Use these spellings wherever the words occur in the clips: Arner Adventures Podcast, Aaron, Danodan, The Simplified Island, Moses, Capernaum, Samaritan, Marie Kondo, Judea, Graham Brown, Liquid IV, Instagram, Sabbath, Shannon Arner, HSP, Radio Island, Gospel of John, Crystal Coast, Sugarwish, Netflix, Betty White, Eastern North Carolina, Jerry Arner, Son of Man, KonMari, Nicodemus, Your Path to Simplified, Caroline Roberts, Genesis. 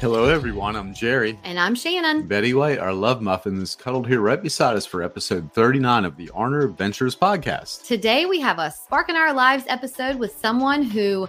Hello, everyone. I'm Jerry. And I'm Shannon. Betty White, our love muffin, is cuddled here right beside us for episode 39 of the Arner Adventures Podcast. Today, we have a Spark in Our Lives episode with someone who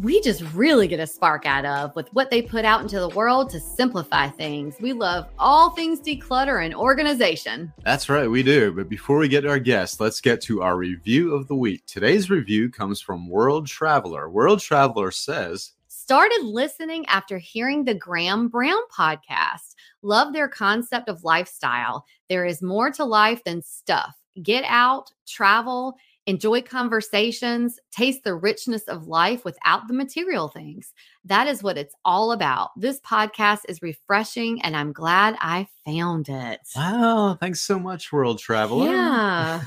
we just really get a spark out of with what they put out into the world to simplify things. We love all things declutter and organization. That's right, we do. But before we get to our guests, let's get to our review of the week. Today's review comes from World Traveler. World Traveler says, started listening after hearing the Graham Brown podcast. Love their concept of lifestyle. There is more to life than stuff. Get out, travel, enjoy conversations, taste the richness of life without the material things. That is what it's all about. This podcast is refreshing, and I'm glad I found it. Wow. Thanks so much, World Traveler. Yeah.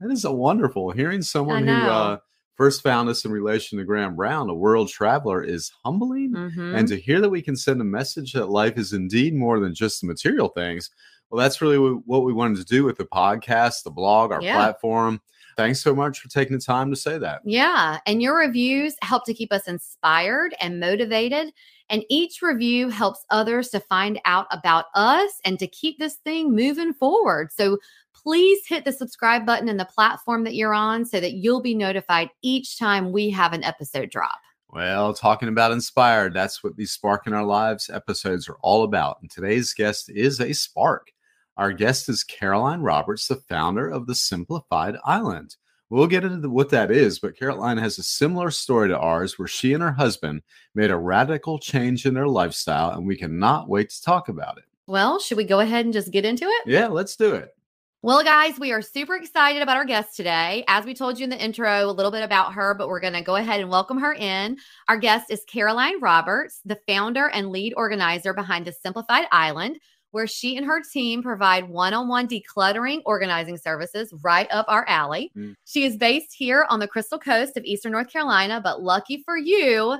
That is a wonderful. Hearing someone who first found us in relation to Graham Brown, a world traveler, is humbling. Mm-hmm. And to hear that we can send a message that life is indeed more than just the material things. Well, that's really what we wanted to do with the podcast, the blog, our platform. Thanks so much for taking the time to say that. Yeah. And your reviews help to keep us inspired and motivated. And each review helps others to find out about us and to keep this thing moving forward. So please hit the subscribe button in the platform that you're on so that you'll be notified each time we have an episode drop. Well, talking about inspired, that's what these Spark in Our Lives episodes are all about. And today's guest is a spark. Our guest is Caroline Roberts, the founder of The Simplified Island. We'll get into what that is, but Caroline has a similar story to ours where she and her husband made a radical change in their lifestyle, and we cannot wait to talk about it. Well, should we go ahead and just get into it? Yeah, let's do it. Well, guys, we are super excited about our guest today. As we told you in the intro, a little bit about her, but we're going to go ahead and welcome her in. Our guest is Caroline Roberts, the founder and lead organizer behind The Simplified Island, where she and her team provide one-on-one decluttering organizing services right up our alley. Mm. She is based here on the Crystal Coast of Eastern North Carolina, but lucky for you,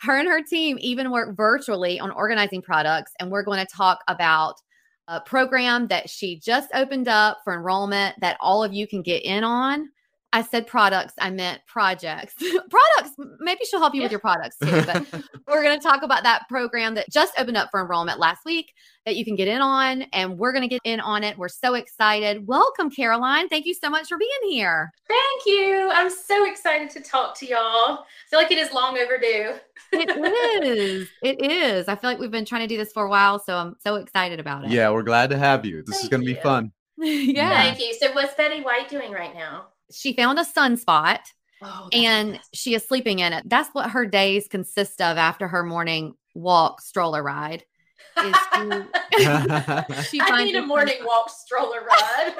her and her team even work virtually on organizing products, and we're going to talk about a program that she just opened up for enrollment that all of you can get in on. I said products. I meant projects. Products. Maybe she'll help you with your products too. But we're going to talk about that program that just opened up for enrollment last week that you can get in on. And we're going to get in on it. We're so excited. Welcome, Caroline. Thank you so much for being here. Thank you. I'm so excited to talk to y'all. I feel like it is long overdue. It is. It is. I feel like we've been trying to do this for a while. So I'm so excited about it. Yeah, we're glad to have you. This is going to be fun. Yeah. Thank you. So what's Betty White doing right now? She found a sunspot and she is sleeping in it. That's what her days consist of after her morning walk, stroller ride. I need a morning walk, stroller ride.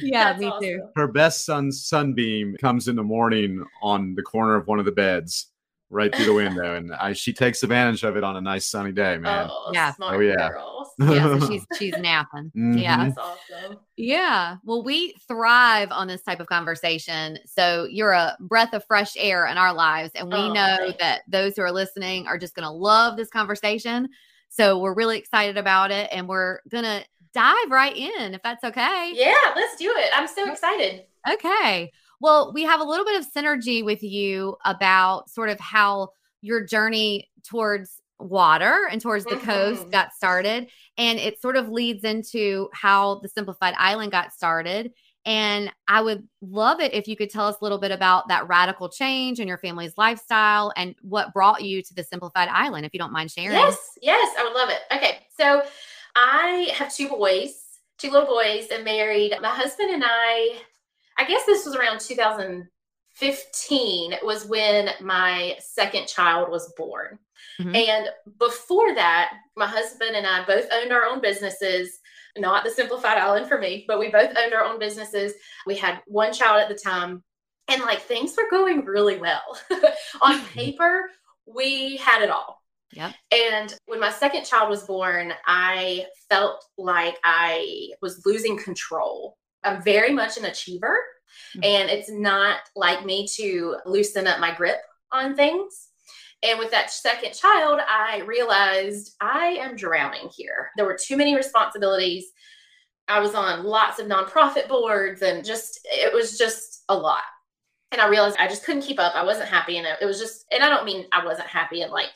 Yeah, me too. Her best sunbeam comes in the morning on the corner of one of the beds right through the window. And she takes advantage of it on a nice sunny day, man. Smart girl. Yeah, so she's napping. Mm-hmm. Yeah, that's awesome. Yeah, well, we thrive on this type of conversation. So you're a breath of fresh air in our lives, and we know that those who are listening are just going to love this conversation. So we're really excited about it, and we're going to dive right in, if that's okay. Yeah, let's do it. I'm so excited. Okay. Well, we have a little bit of synergy with you about sort of how your journey towards water and towards the coast got started. And it sort of leads into how the Simplified Island got started. And I would love it if you could tell us a little bit about that radical change in your family's lifestyle and what brought you to the Simplified Island, if you don't mind sharing. Yes, I would love it. Okay. So I have two boys two little boys and married. My husband and I guess this was around 2015 was when my second child was born. Mm-hmm. And before that, my husband and I both owned our own businesses, not the Simplified Island for me, but we both owned our own businesses. We had one child at the time, and like things were going really well. On paper, we had it all. Yep. And when my second child was born, I felt like I was losing control. I'm very much an achiever, mm-hmm. and it's not like me to loosen up my grip on things. And with that second child, I realized I am drowning here. There were too many responsibilities. I was on lots of nonprofit boards and it was just a lot. And I realized I just couldn't keep up. I wasn't happy. And it was just, and I don't mean I wasn't happy in like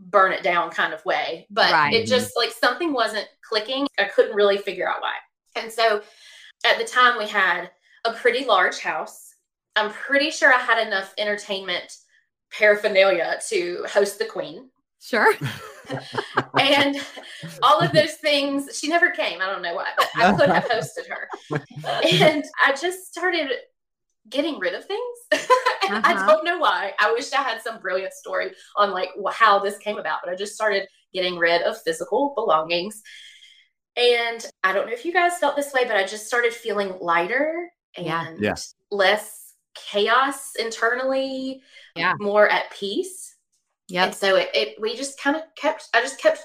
burn it down kind of way, but right. It just like something wasn't clicking. I couldn't really figure out why. And so at the time we had a pretty large house. I'm pretty sure I had enough entertainment paraphernalia to host the queen. Sure. And all of those things, she never came. I don't know why, but I could have hosted her. And I just started getting rid of things. And uh-huh. I don't know why. I wish I had some brilliant story on like how this came about, but I just started getting rid of physical belongings. And I don't know if you guys felt this way, but I just started feeling lighter and less chaos internally, more at peace. Yeah. And so we just kind of kept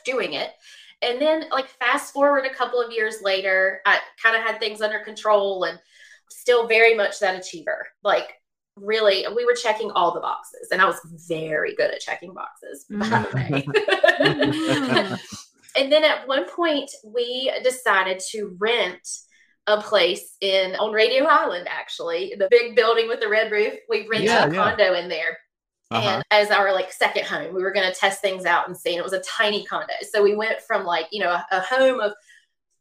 doing it. And then like fast forward a couple of years later, I kind of had things under control and still very much that achiever. Like really, we were checking all the boxes and I was very good at checking boxes, by the way. And then at one point we decided to rent a place on Radio Island, actually, the big building with the red roof. We rented a condo in there. Uh-huh. And as our like second home, we were going to test things out and see, and it was a tiny condo. So we went from like, a home of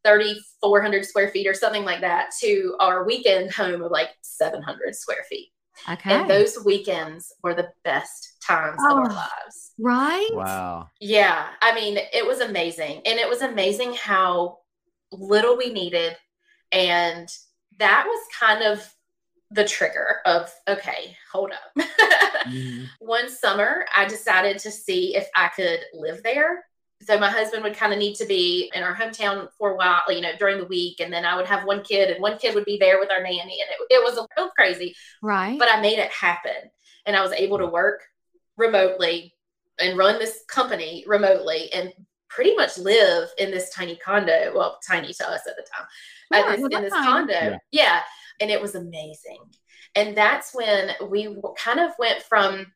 3,400 square feet or something like that to our weekend home of like 700 square feet. Okay. And those weekends were the best times of our lives. Right? Wow. Yeah. I mean, it was amazing. And it was amazing how little we needed. And that was kind of the trigger of, okay, hold up. Mm-hmm. One summer, I decided to see if I could live there. So my husband would kind of need to be in our hometown for a while, during the week. And then I would have one kid and one kid would be there with our nanny. And it was a little crazy. Right. But I made it happen. And I was able to work remotely and run this company remotely and pretty much live in this tiny condo. Well, tiny to us at the time. Condo. Yeah. And it was amazing. And that's when we kind of went from...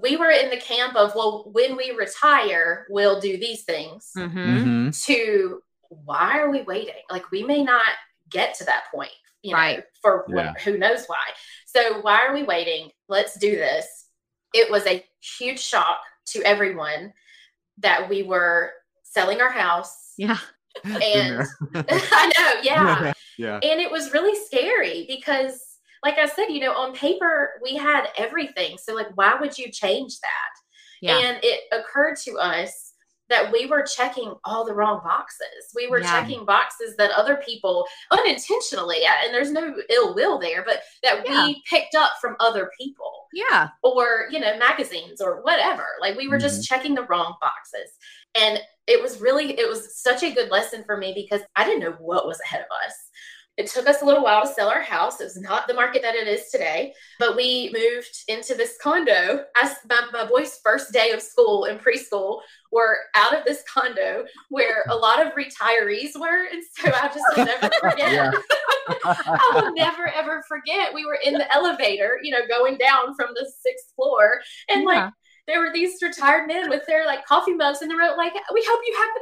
we were in the camp of, well, when we retire, we'll do these things, mm-hmm. to why are we waiting? Like we may not get to that point, right. for who knows why. So why are we waiting? Let's do this. It was a huge shock to everyone that we were selling our house. Yeah. And I know. Yeah. Yeah. And it was really scary because, like I said, on paper, we had everything. So like, why would you change that? Yeah. And it occurred to us that we were checking all the wrong boxes. We were checking boxes that other people unintentionally, and there's no ill will there, but that we picked up from other people. Yeah. Or, magazines or whatever. Like we were just checking the wrong boxes. And it was such a good lesson for me because I didn't know what was ahead of us. It took us a little while to sell our house. It was not the market that it is today, but we moved into this condo. My boys' first day of school and preschool were out of this condo where a lot of retirees were. And so I just will never forget. Yeah. I will never, ever forget. We were in the elevator, going down from the 6th floor and there were these retired men with their like coffee mugs and they wrote like, we hope you have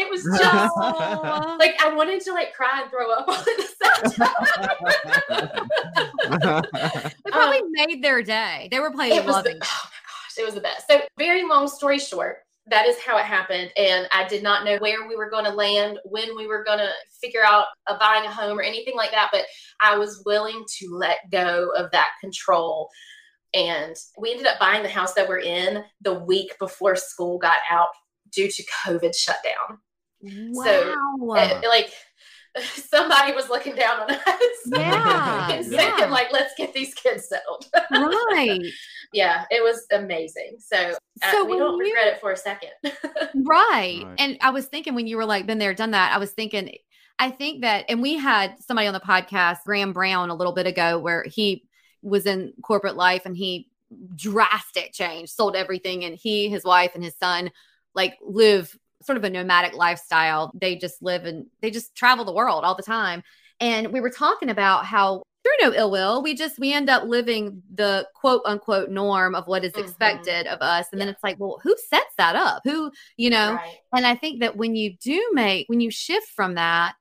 the best day at school. And it was just like, I wanted to like cry and throw up all at the same time. It probably made their day. They were playing loving. Oh my gosh, it was the best. So very long story short, that is how it happened. And I did not know where we were going to land, when we were going to figure out buying a home or anything like that. But I was willing to let go of that control. And we ended up buying the house that we're in the week before school got out due to COVID shutdown. Wow. So like somebody was looking down on us. Yeah. And yeah. Saying, like, let's get these kids settled. Right. Yeah, it was amazing. So we don't regret it for a second. Right. And I was thinking when you were like been there, done that, I think that, and we had somebody on the podcast, Graham Brown, a little bit ago, where he was in corporate life and he drastic change, sold everything. And he, his wife and his son, like live sort of a nomadic lifestyle. They just live and they just travel the world all the time. And we were talking about how through no ill will, we end up living the quote unquote norm of what is expected of us. And then it's like, well, who sets that up? Who, you know? Right. And I think that when you shift from that,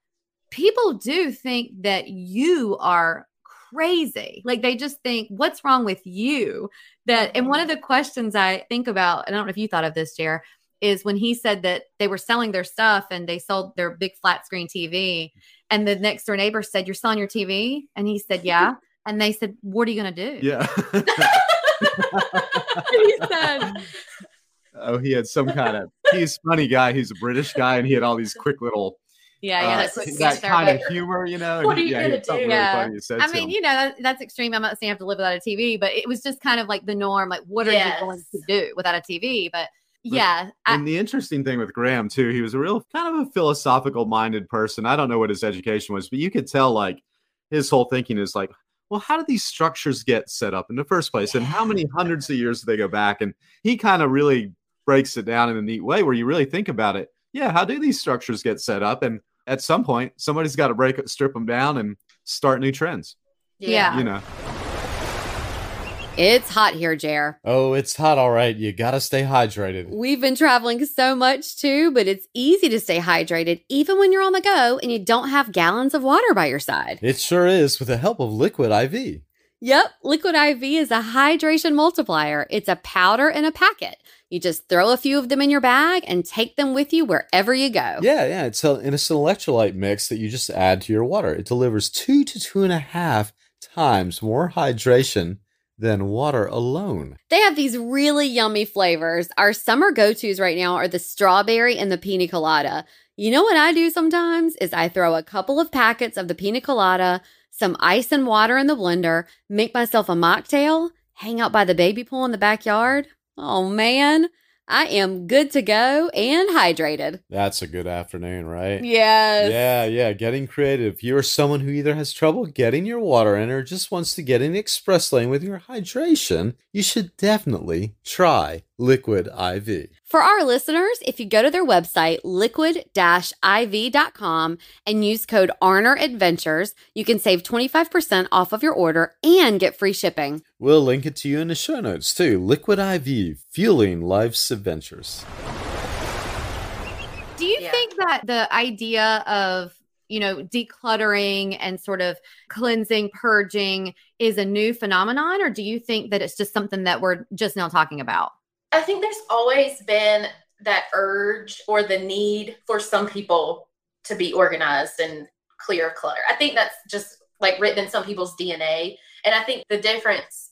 people do think that you are crazy. Like they just think, what's wrong with you? That, and one of the questions I think about, and I don't know if you thought of this, Jer, is when he said that they were selling their stuff and they sold their big flat screen TV. And the next door neighbor said, "You're selling your TV?" And he said, "Yeah." And they said, "What are you going to do?" Yeah. He said, oh, he had some kind of, he's a funny guy. He's a British guy. And he had all these quick little, that kind of humor, you know. What are you going to do? Yeah. Really funny. I mean, you know, that's extreme. I'm not saying I have to live without a TV, but it was just kind of like the norm. Like, what are you going to do without a TV? But yeah. And the interesting thing with Graham, too, he was a real kind of a philosophical minded person. I don't know what his education was, but you could tell like his whole thinking is like, well, how do these structures get set up in the first place? And how many hundreds of years do they go back? And he kind of really breaks it down in a neat way where you really think about it. Yeah. How do these structures get set up? And at some point, somebody's got to strip them down and start new trends. Yeah. You know. It's hot here, Jer. Oh, it's hot. All right. You got to stay hydrated. We've been traveling so much too, but it's easy to stay hydrated even when you're on the go and you don't have gallons of water by your side. It sure is with the help of Liquid IV. Yep. Liquid IV is a hydration multiplier. It's a powder in a packet. You just throw a few of them in your bag and take them with you wherever you go. Yeah. It's an electrolyte mix that you just add to your water. It delivers 2 to 2.5 times more hydration than water alone. They have these really yummy flavors. Our summer go-tos right now are the strawberry and the pina colada. You know what I do sometimes is I throw a couple of packets of the pina colada, some ice and water in the blender, make myself a mocktail, hang out by the baby pool in the backyard. Oh, man, I am good to go and hydrated. That's a good afternoon, right? Yes. Yeah, getting creative. If you're someone who either has trouble getting your water in or just wants to get in the express lane with your hydration, you should definitely try Liquid IV. For our listeners, if you go to their website, liquid-iv.com, and use code Arner Adventures, you can save 25% off of your order and get free shipping. We'll link it to you in the show notes too. Liquid IV, fueling life's adventures. Do you think that the idea of, you know, decluttering and sort of cleansing, purging is a new phenomenon, or do you think that it's just something that we're just now talking about? I think there's always been that urge or the need for some people to be organized and clear of clutter. I think that's just like written in some people's DNA. And I think the difference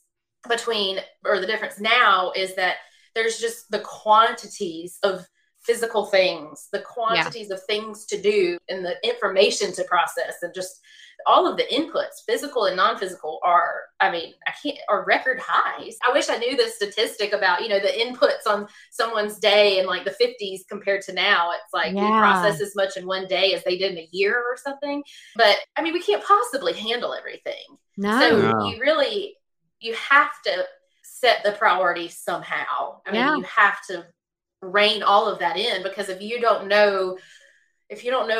now is that there's just the quantities of physical things, the quantities of things to do and the information to process and just all of the inputs, physical and non-physical, are record highs. I wish I knew the statistic about, you know, the inputs on someone's day in like the 50s compared to now. It's like we process as much in one day as they did in a year or something. But I mean, we can't possibly handle everything. No. So you have to set the priority somehow. You have to rein all of that in, because if you don't know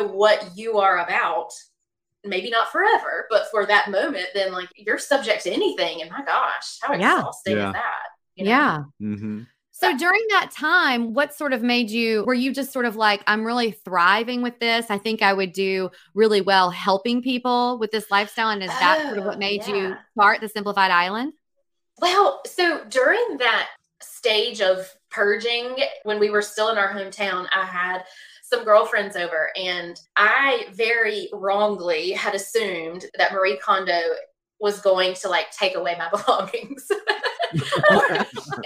what you are about, maybe not forever, but for that moment, then like you're subject to anything. And my gosh, how exhausting is that? You know? Yeah. Mm-hmm. So during that time, what sort of made you, were you just sort of like, I'm really thriving with this. I think I would do really well helping people with this lifestyle. And is that sort of what made you start the Simplified Island? Well, so during that stage of purging, when we were still in our hometown, I had some girlfriends over, and I very wrongly had assumed that Marie Kondo was going to like take away my belongings. And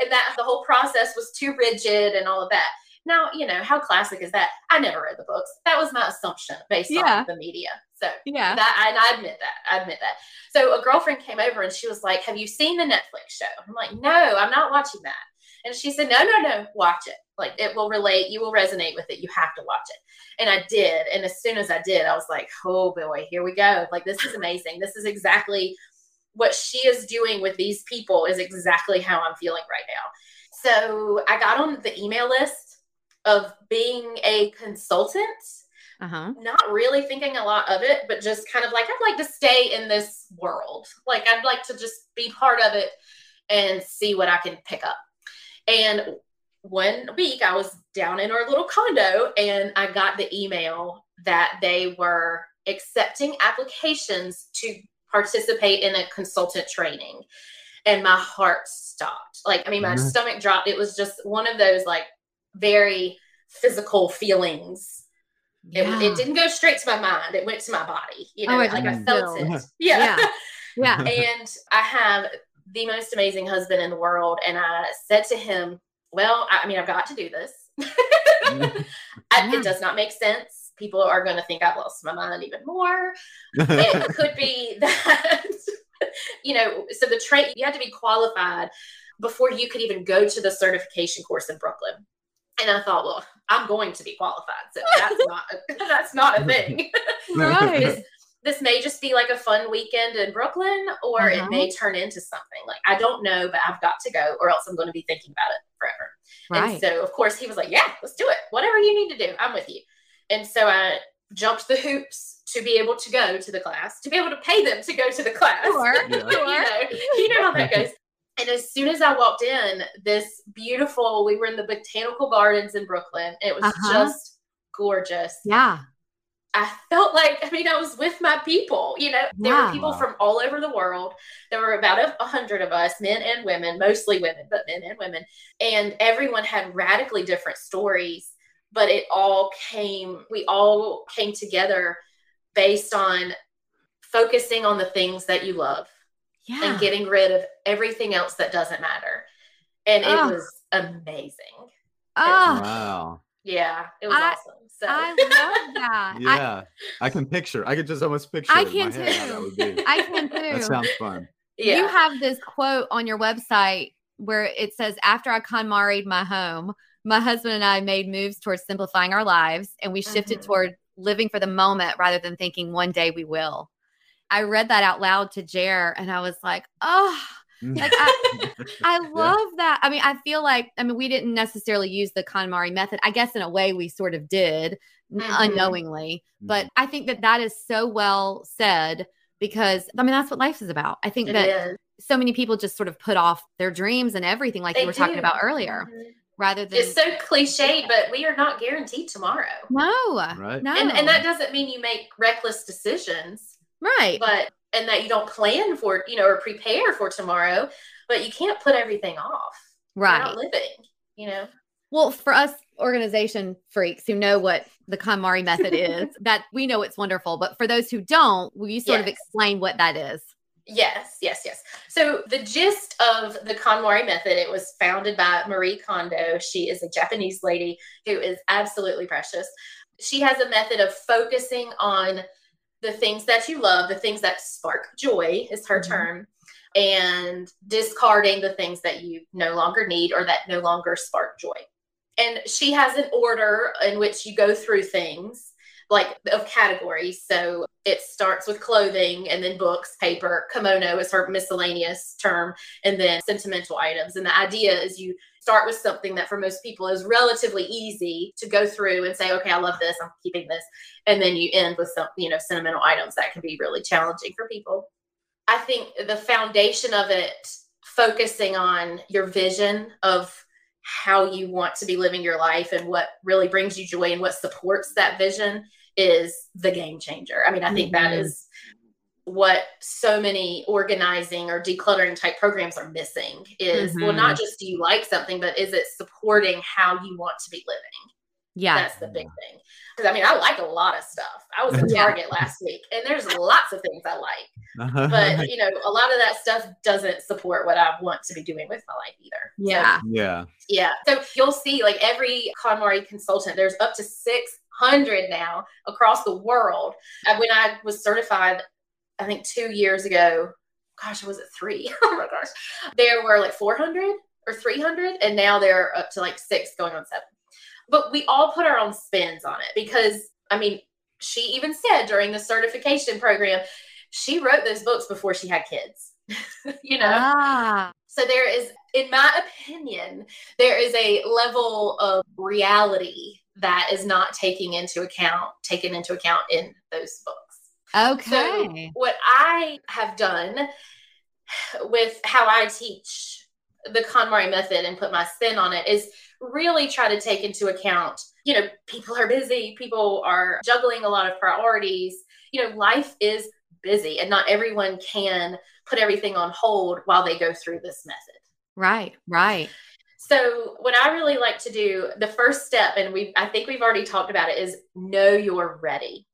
that the whole process was too rigid and all of that. Now, you know, how classic is that? I never read the books. That was my assumption based on the media. So yeah, I admit that. So a girlfriend came over and she was like, have you seen the Netflix show? I'm like, no, I'm not watching that. And she said, no, watch it. Like, it will relate. You will resonate with it. You have to watch it. And I did. And as soon as I did, I was like, oh boy, here we go. Like, this is amazing. This is exactly what she is doing with these people is exactly how I'm feeling right now. So I got on the email list of being a consultant, not really thinking a lot of it, but just kind of like, I'd like to stay in this world. Like, I'd like to just be part of it and see what I can pick up. And one week I was down in our little condo and I got the email that they were accepting applications to participate in a consultant training. And my heart stopped. Like, I mean, my stomach dropped. It was just one of those like very physical feelings. Yeah. It didn't go straight to my mind. It went to my body. You know, I felt it. Yeah. And I have the most amazing husband in the world. And I said to him, well, I mean, I've got to do this. It does not make sense. People are going to think I've lost my mind even more. It could be that, you know, so the trade, you had to be qualified before you could even go to the certification course in Brooklyn. And I thought, well, I'm going to be qualified. So that's not a thing. Right. This may just be like a fun weekend in Brooklyn, or it may turn into something. Like, I don't know, but I've got to go or else I'm going to be thinking about it forever. Right. And so, of course, he was like, yeah, let's do it. Whatever you need to do, I'm with you. And so I jumped the hoops to be able to go to the class, to be able to pay them to go to the class. Sure. Yeah. you know how that goes. And as soon as I walked in, this beautiful, we were in the botanical gardens in Brooklyn. It was just gorgeous. Yeah. I felt like, I mean, I was with my people, you know, there were people from all over the world. There were about 100 of us, men and women, mostly women, but men and women. And everyone had radically different stories, but we all came together based on focusing on the things that you love and getting rid of everything else that doesn't matter. And it was amazing. Oh, wow. Yeah, it was awesome. So. I love that. Yeah, I can picture. I could just almost picture. I can too. How that would be. I can too. That sounds fun. Yeah. You have this quote on your website where it says, "After I KonMari'd my home, my husband and I made moves towards simplifying our lives, and we shifted toward living for the moment rather than thinking one day we will." I read that out loud to Jer, and I was like, oh. Like I love that. I mean, I feel like, I mean, we didn't necessarily use the KonMari method. I guess in a way we sort of did unknowingly, but I think that is so well said because I mean, that's what life is about. I think that so many people just sort of put off their dreams and everything like you were talking about earlier rather than. It's so cliche, but we are not guaranteed tomorrow. No. Right. No. And that doesn't mean you make reckless decisions. Right. And that you don't plan for, you know, or prepare for tomorrow, but you can't put everything off. Right. You're not living, you know? Well, for us organization freaks who know what the KonMari method is, that we know it's wonderful, but for those who don't, will you sort of explain what that is? Yes. So the gist of the KonMari method, it was founded by Marie Kondo. She is a Japanese lady who is absolutely precious. She has a method of focusing on the things that you love, the things that spark joy is her term, and discarding the things that you no longer need or that no longer spark joy. And she has an order in which you go through things like of categories. So it starts with clothing and then books, paper, kimono is her miscellaneous term, and then sentimental items. And the idea is you start with something that for most people is relatively easy to go through and say, okay, I love this, I'm keeping this. And then you end with some, you know, sentimental items that can be really challenging for people. I think the foundation of it, focusing on your vision of how you want to be living your life and what really brings you joy and what supports that vision is the game changer. I mean, I think that is what so many organizing or decluttering type programs are missing is, well, not just do you like something, but is it supporting how you want to be living? Yeah. That's the big thing. Because I mean, I like a lot of stuff. I was at Target last week and there's lots of things I like. Uh-huh. But, you know, a lot of that stuff doesn't support what I want to be doing with my life either. Yeah. So, yeah. So you'll see like every KonMari consultant, there's up to 600 now across the world. When I was certified, I think 2 years ago, gosh, was it three? Oh my gosh. There were like 400 or 300 and now they're up to like 6 going on 7. But we all put our own spins on it because, I mean, she even said during the certification program, she wrote those books before she had kids, you know? Ah. So there is, in my opinion, there is a level of reality that is not taken into account in those books. Okay. So what I have done with how I teach the KonMari method and put my spin on it is really try to take into account, you know, people are busy, people are juggling a lot of priorities, you know, life is busy and not everyone can put everything on hold while they go through this method. Right. So what I really like to do, the first step, and I think we've already talked about it, is know you're ready.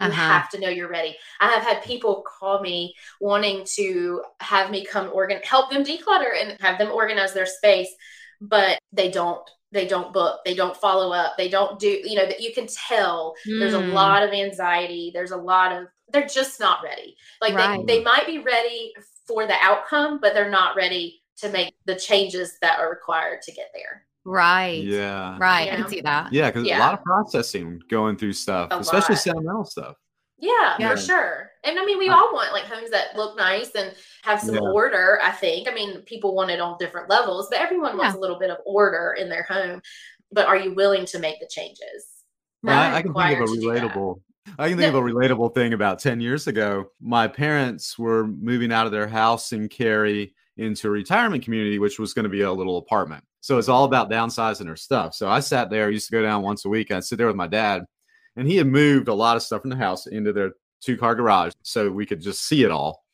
You have to know you're ready. I have had people call me wanting to have me help them declutter and have them organize their space, but they don't book, they don't follow up, they don't do, you know, that you can tell there's a lot of anxiety. There's a lot of, they're just not ready. Like they might be ready for the outcome, but they're not ready to make the changes that are required to get there. Right. Yeah. Right. You know? I can see that. Yeah. Cause a lot of processing going through stuff, especially sentimental stuff. Yeah, for sure. And I mean, we all want like homes that look nice and have some order, I think. I mean, people want it on different levels, but everyone wants a little bit of order in their home. But are you willing to make the changes? I can think of a relatable thing about 10 years ago. My parents were moving out of their house in Cary into a retirement community, which was going to be a little apartment. So it's all about downsizing her stuff. So I sat there, I used to go down once a week. I'd sit there with my dad. And he had moved a lot of stuff from the house into their 2-car garage so we could just see it all.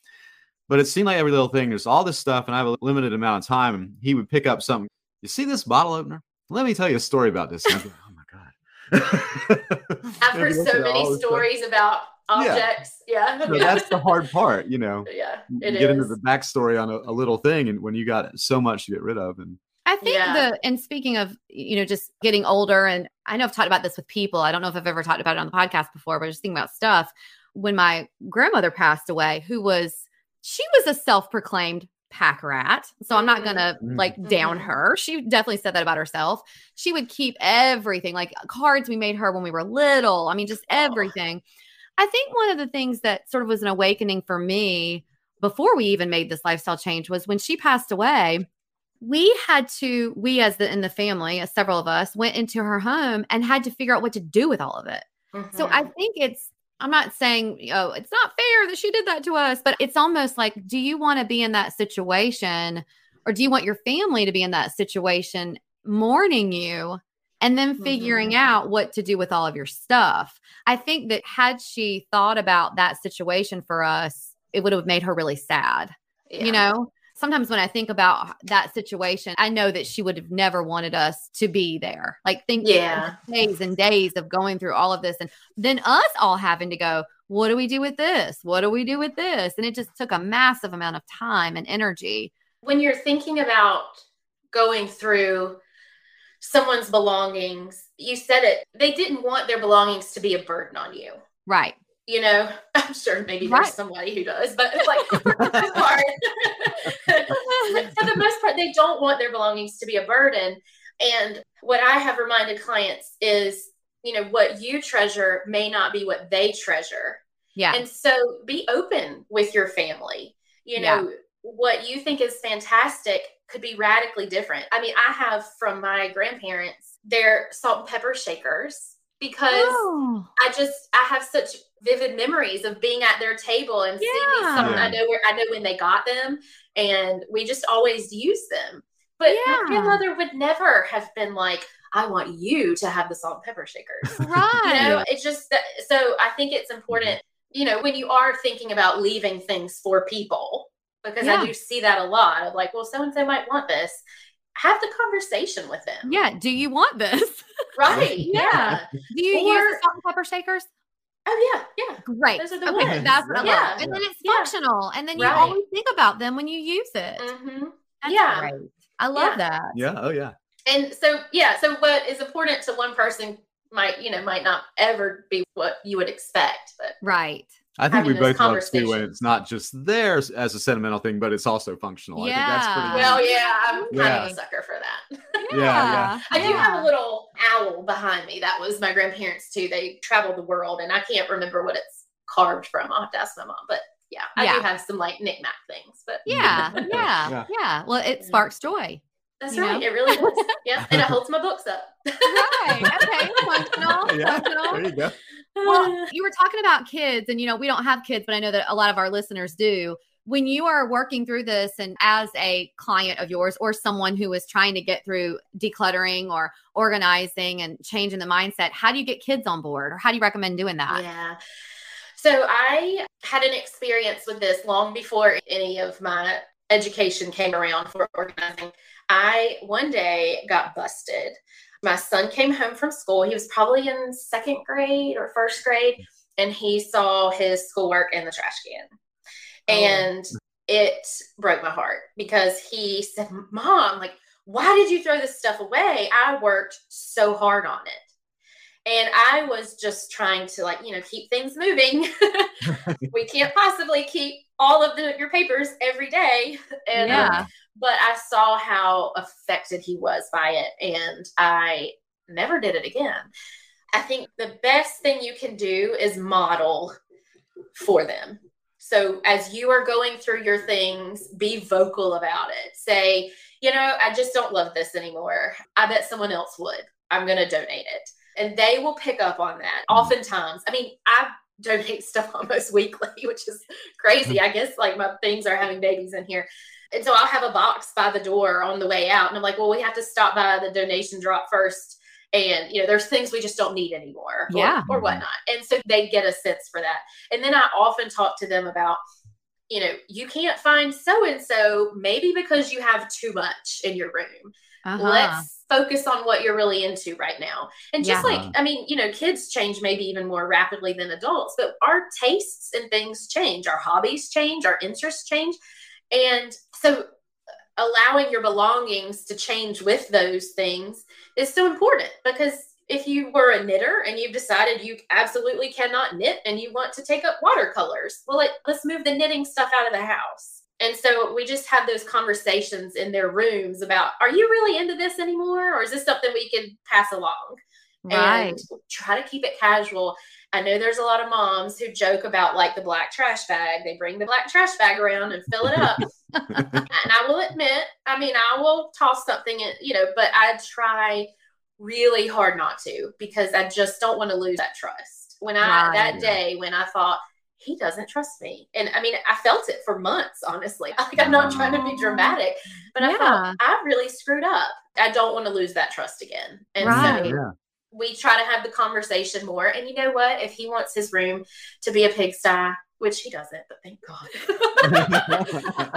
But it seemed like every little thing, there's all this stuff and I have a limited amount of time. And he would pick up something. You see this bottle opener? Let me tell you a story about this. And I'd be like, oh my God. I've heard so many stories about objects. Yeah. So that's the hard part, you know. Yeah. Get into the backstory on a little thing and when you got so much to get rid of. And I think and speaking of, you know, just getting older, and I know I've talked about this with people. I don't know if I've ever talked about it on the podcast before, but just thinking about stuff. When my grandmother passed away, she was a self-proclaimed pack rat. So I'm not going to like down her. She definitely said that about herself. She would keep everything, like cards we made her when we were little. I mean, just everything. I think one of the things that sort of was an awakening for me before we even made this lifestyle change was when she passed away, we, in the family, several of us went into her home and had to figure out what to do with all of it. Mm-hmm. So I think I'm not saying, it's not fair that she did that to us, but it's almost like, do you want to be in that situation or do you want your family to be in that situation mourning you and then figuring out what to do with all of your stuff? I think that had she thought about that situation for us, it would have made her really sad, you know? Sometimes when I think about that situation, I know that she would have never wanted us to be there. Like thinking days and days of going through all of this and then us all having to go, what do we do with this? What do we do with this? And it just took a massive amount of time and energy. When you're thinking about going through someone's belongings, you said it, they didn't want their belongings to be a burden on you. Right. You know, I'm sure maybe there's somebody who does, but it's like for the most part, they don't want their belongings to be a burden. And what I have reminded clients is, you know, what you treasure may not be what they treasure. Yeah. And so be open with your family. You know, what you think is fantastic could be radically different. I mean, I have from my grandparents, their salt and pepper shakers. Because I have such vivid memories of being at their table and seeing these songs. I know when they got them and we just always used them. But my grandmother would never have been like, I want you to have the salt and pepper shakers. Right. You know, it's just that, so I think it's important, you know, when you are thinking about leaving things for people, because I do see that a lot of like, well, so-and-so might want this. have the conversation with them. Yeah. Do you want this? Right. Yeah. Do you use salt and pepper shakers? Oh, yeah. Yeah. Great. Those are the ones. That's what I love. And then it's functional. And then you always think about them when you use it. Mm-hmm. That's great. I love that. Yeah. Oh, yeah. And so, yeah. So what is important to one person might, you know, might not ever be what you would expect. But right. I think we both love too when it's not just there as a sentimental thing, but it's also functional. Yeah. I think that's pretty nice. Yeah, I'm kind of a sucker for that. Yeah. I do have a little owl behind me. That was my grandparents too. They traveled the world, and I can't remember what it's carved from. I'll have to ask my mom, but I do have some like knickknack things. But yeah. Well, it sparks joy. That's right. Know? It really does. Yeah, and it holds my books up. Right. Okay. Functional. Yeah. Functional. There you go. Well, you were talking about kids, and, you know, we don't have kids, but I know that a lot of our listeners do. When you are working through this and as a client of yours or someone who is trying to get through decluttering or organizing and changing the mindset, how do you get kids on board, or how do you recommend doing that? Yeah. So I had an experience with this long before any of my education came around for organizing. I one day got busted. My son came home from school. He was probably in second grade or first grade, and he saw his schoolwork in the trash can. And it broke my heart because he said, "Mom, like, why did you throw this stuff away? I worked so hard on it." And I was just trying to, like, you know, keep things moving. We can't possibly keep all of your papers every day. And but I saw how affected he was by it, and I never did it again. I think the best thing you can do is model for them. So as you are going through your things, be vocal about it. Say, you know, I just don't love this anymore. I bet someone else would. I'm going to donate it. And they will pick up on that. Oftentimes, I mean, I donate stuff almost weekly, which is crazy. I guess like my things are having babies in here. And so I'll have a box by the door on the way out. And I'm like, well, we have to stop by the donation drop first. And, you know, there's things we just don't need anymore or whatnot. And so they get a sense for that. And then I often talk to them about, you know, you can't find so-and-so maybe because you have too much in your room. Let's focus on what you're really into right now. And just like, I mean, you know, kids change maybe even more rapidly than adults, but our tastes and things change, our hobbies change, our interests change. And so allowing your belongings to change with those things is so important, because if you were a knitter and you've decided you absolutely cannot knit and you want to take up watercolors, well, let's move the knitting stuff out of the house. And so we just have those conversations in their rooms about, are you really into this anymore? Or is this something we can pass along? Right. And try to keep it casual. I know there's a lot of moms who joke about like the black trash bag. They bring the black trash bag around and fill it up. And I will admit, I mean, I will toss something in, you know, but I try really hard not to, because I just don't want to lose that trust. When I, that day when I thought, he doesn't trust me. And I mean, I felt it for months, honestly. Like, I'm not trying to be dramatic, but I thought I really screwed up. I don't want to lose that trust again. And so we try to have the conversation more. And you know what? If he wants his room to be a pigsty, which he doesn't, but thank God.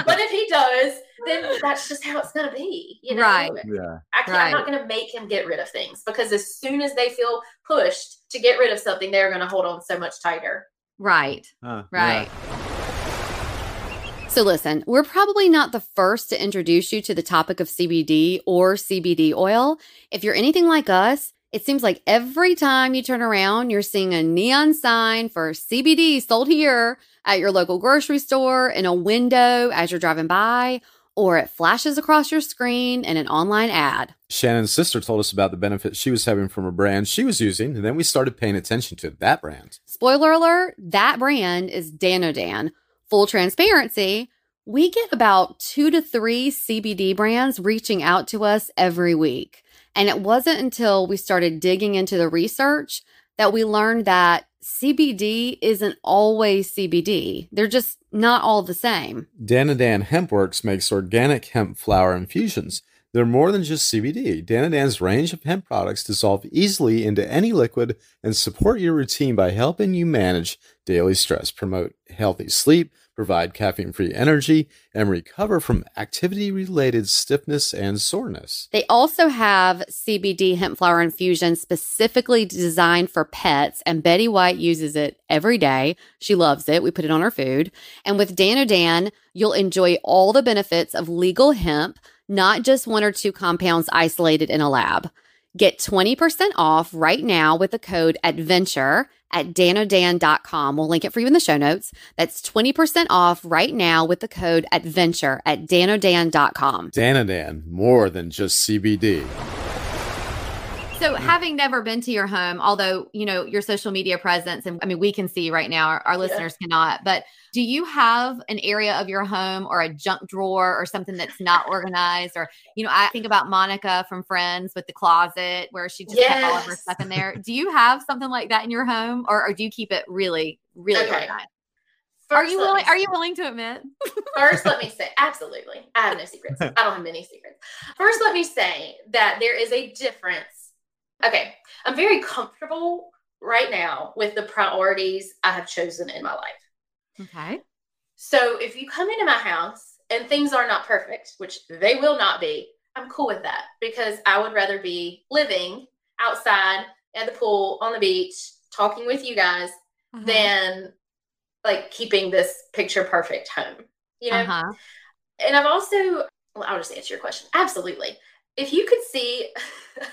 But if he does, then that's just how it's going to be. You know? Right. Yeah. I'm not going to make him get rid of things, because as soon as they feel pushed to get rid of something, they're going to hold on so much tighter. Right. Right. Yeah. So listen, we're probably not the first to introduce you to the topic of CBD or CBD oil. If you're anything like us, it seems like every time you turn around, you're seeing a neon sign for CBD sold here at your local grocery store, in a window as you're driving by, or it flashes across your screen in an online ad. Shannon's sister told us about the benefits she was having from a brand she was using, and then we started paying attention to that brand. Spoiler alert, that brand is Danodan. Full transparency, we get about 2 to 3 CBD brands reaching out to us every week. And it wasn't until we started digging into the research that we learned that CBD isn't always CBD. They're just not all the same. Danodan Hempworks makes organic hemp flower infusions. They're more than just CBD. Danodan's range of hemp products dissolve easily into any liquid and support your routine by helping you manage daily stress, promote healthy sleep, provide caffeine-free energy, and recover from activity-related stiffness and soreness. They also have CBD hemp flower infusion specifically designed for pets, and Betty White uses it every day. She loves it. We put it on her food. And with Danodan, you'll enjoy all the benefits of legal hemp, not just one or two compounds isolated in a lab. Get 20% off right now with the code ADVENTURE at danodan.com. We'll link it for you in the show notes. That's 20% off right now with the code ADVENTURE at danodan.com. Danodan, more than just CBD. So having never been to your home, although, you know, your social media presence, and I mean, we can see right now, our listeners cannot, but do you have an area of your home or a junk drawer or something that's not organized? Or, you know, I think about Monica from Friends with the closet where she just kept all of her stuff in there. Do you have something like that in your home, or do you keep it really, really organized? Are you willing to admit? First, let me say, absolutely. I have no secrets. I don't have many secrets. First, let me say that there is a difference. Okay, I'm very comfortable right now with the priorities I have chosen in my life. Okay. So if you come into my house and things are not perfect, which they will not be, I'm cool with that because I would rather be living outside at the pool, on the beach, talking with you guys than like keeping this picture perfect home, you know? And I've also, I'll just answer your question. Absolutely. If you could see,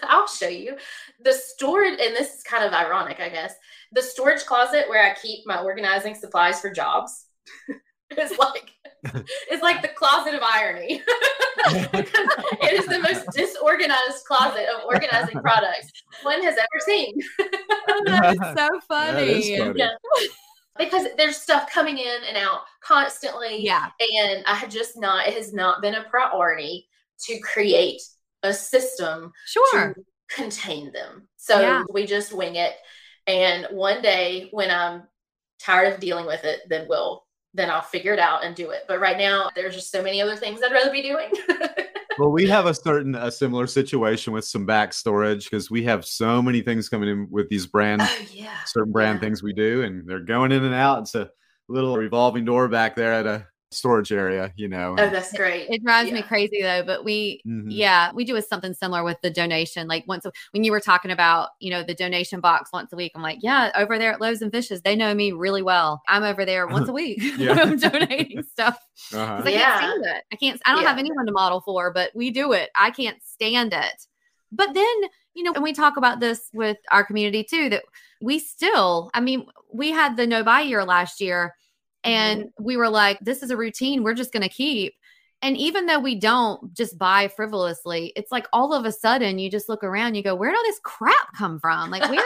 I'll show you the storage, and this is kind of ironic, I guess, the storage closet where I keep my organizing supplies for jobs. It's like the closet of irony. It is the most disorganized closet of organizing products one has ever seen. That is so funny. Yeah, that is funny. Because there's stuff coming in and out constantly. Yeah. And I have just not, it has not been a priority to create a system to contain them. So we just wing it. And one day when I'm tired of dealing with it, then I'll figure it out and do it. But right now there's just so many other things I'd rather be doing. Well, we have a similar situation with some back storage because we have so many things coming in with these brands, certain brand things we do, and they're going in and out. It's a little revolving door back there at a storage area, you know. Oh, that's great. It drives me crazy though, but we we do something similar with the donation. Like when you were talking about, you know, the donation box once a week, I'm like, yeah, over there at Loaves and Fishes, they know me really well. I'm over there once a week. I'm donating stuff. I can't stand it. I don't have anyone to model for, but we do it. I can't stand it. But then, you know, and we talk about this with our community too, that we still, I mean, we had the no buy year last year. And we were like, this is a routine we're just going to keep. And even though we don't just buy frivolously, it's like all of a sudden you just look around, you go, where did all this crap come from? Like, where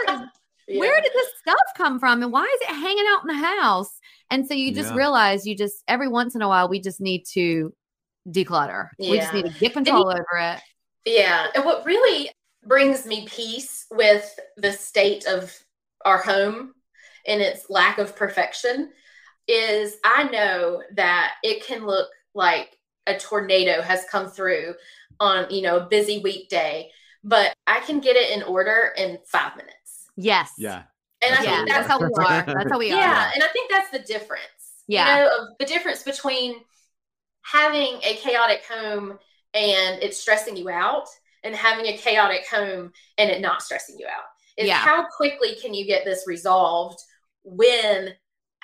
did this stuff come from? And why is it hanging out in the house? And so you just realize every once in a while, we just need to declutter. Yeah. We just need to get control over it. Yeah. And what really brings me peace with the state of our home and its lack of perfection is I know that it can look like a tornado has come through on, you know, a busy weekday, but I can get it in order in 5 minutes. Yes. Yeah. And I think that's how we are. That's how we are. Yeah. And I think that's the difference. Yeah. You know, of the difference between having a chaotic home and it's stressing you out and having a chaotic home and it not stressing you out. Is how quickly can you get this resolved when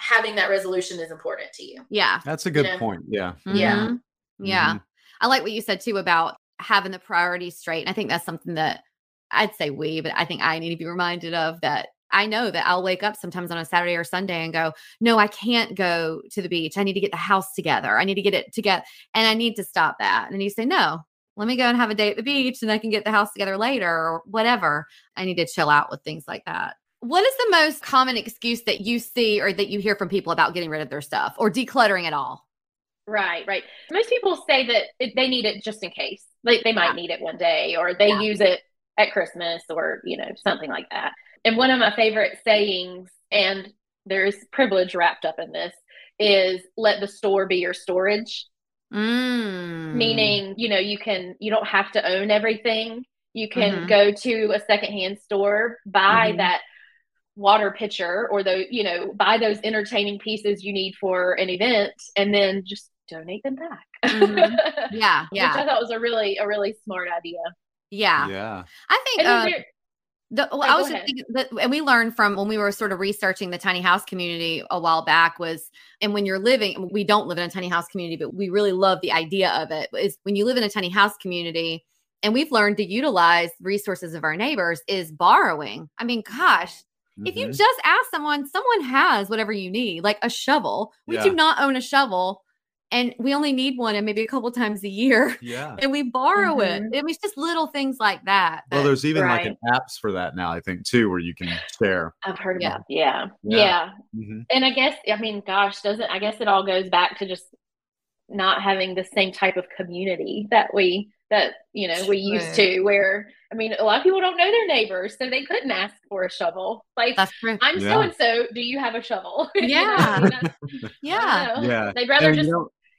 having that resolution is important to you. Yeah. That's a good point. Yeah. Mm-hmm. Yeah. Yeah. Mm-hmm. I like what you said too about having the priorities straight. And I think that's something that I'd say but I think I need to be reminded of that. I know that I'll wake up sometimes on a Saturday or Sunday and go, no, I can't go to the beach. I need to get the house together. I need to get it together. And I need to stop that. And you say, no, let me go and have a day at the beach and I can get the house together later or whatever. I need to chill out with things like that. What is the most common excuse that you see or that you hear from people about getting rid of their stuff or decluttering at all? Right. Most people say that they need it just in case. Like they might need it one day or they use it at Christmas or, you know, something like that. And one of my favorite sayings, and there's privilege wrapped up in this, is let the store be your storage. Meaning, you know, you don't have to own everything. You can go to a secondhand store, buy that water pitcher or the, you know, buy those entertaining pieces you need for an event and then just donate them back. Mm-hmm. Yeah. Yeah. Which I thought was a really smart idea. Yeah. Yeah. I think, and we learned from when we were sort of researching the tiny house community a while back and when you're living, we don't live in a tiny house community, but we really love the idea of it is when you live in a tiny house community and we've learned to utilize resources of our neighbors is borrowing. I mean, gosh, mm-hmm. if you just ask someone has whatever you need, like a shovel, we do not own a shovel. And we only need one and maybe a couple times a year. Yeah. And we borrow mm-hmm. it. I mean, it's just little things like that. Well, there's even right. like apps for that now, I think, too, where you can share. I've heard of it. Yeah. Yeah. yeah. Mm-hmm. And I guess, I mean, gosh, I guess it all goes back to just not having the same type of community that we used to, where, I mean, a lot of people don't know their neighbors, so they couldn't ask for a shovel. Like, I'm so-and-so, do you have a shovel? Yeah. You know, I mean, yeah. They'd rather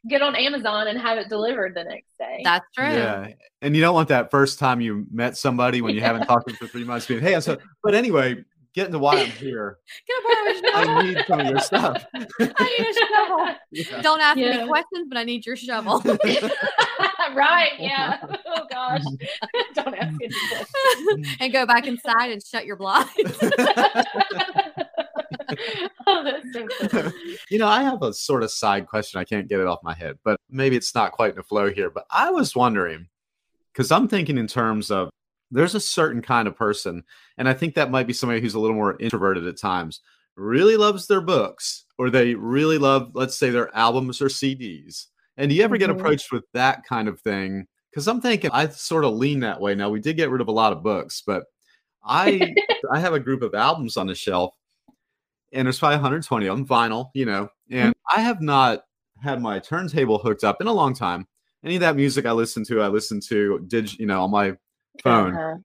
get on Amazon and have it delivered the next day. That's true. Yeah. And you don't want that first time you met somebody when you haven't talked to them for 3 months being, hey, but anyway, get into why I'm here. I need some of your stuff. I need a shovel. Yeah. Don't ask me questions, but I need your shovel. Right. Yeah. Oh gosh. Don't ask any questions. And go back inside and shut your blinds. Oh, that's so cool. You know, I have a sort of side question. I can't get it off my head, but maybe it's not quite in the flow here. But I was wondering, because I'm thinking in terms of there's a certain kind of person, and I think that might be somebody who's a little more introverted at times, really loves their books, or they really love, let's say, their albums or CDs. And do you ever get approached with that kind of thing? Because I'm thinking I sort of lean that way. Now, we did get rid of a lot of books, but I have a group of albums on the shelf. And there's probably 120 of them, vinyl, you know, and I have not had my turntable hooked up in a long time. Any of that music I listen to on my phone,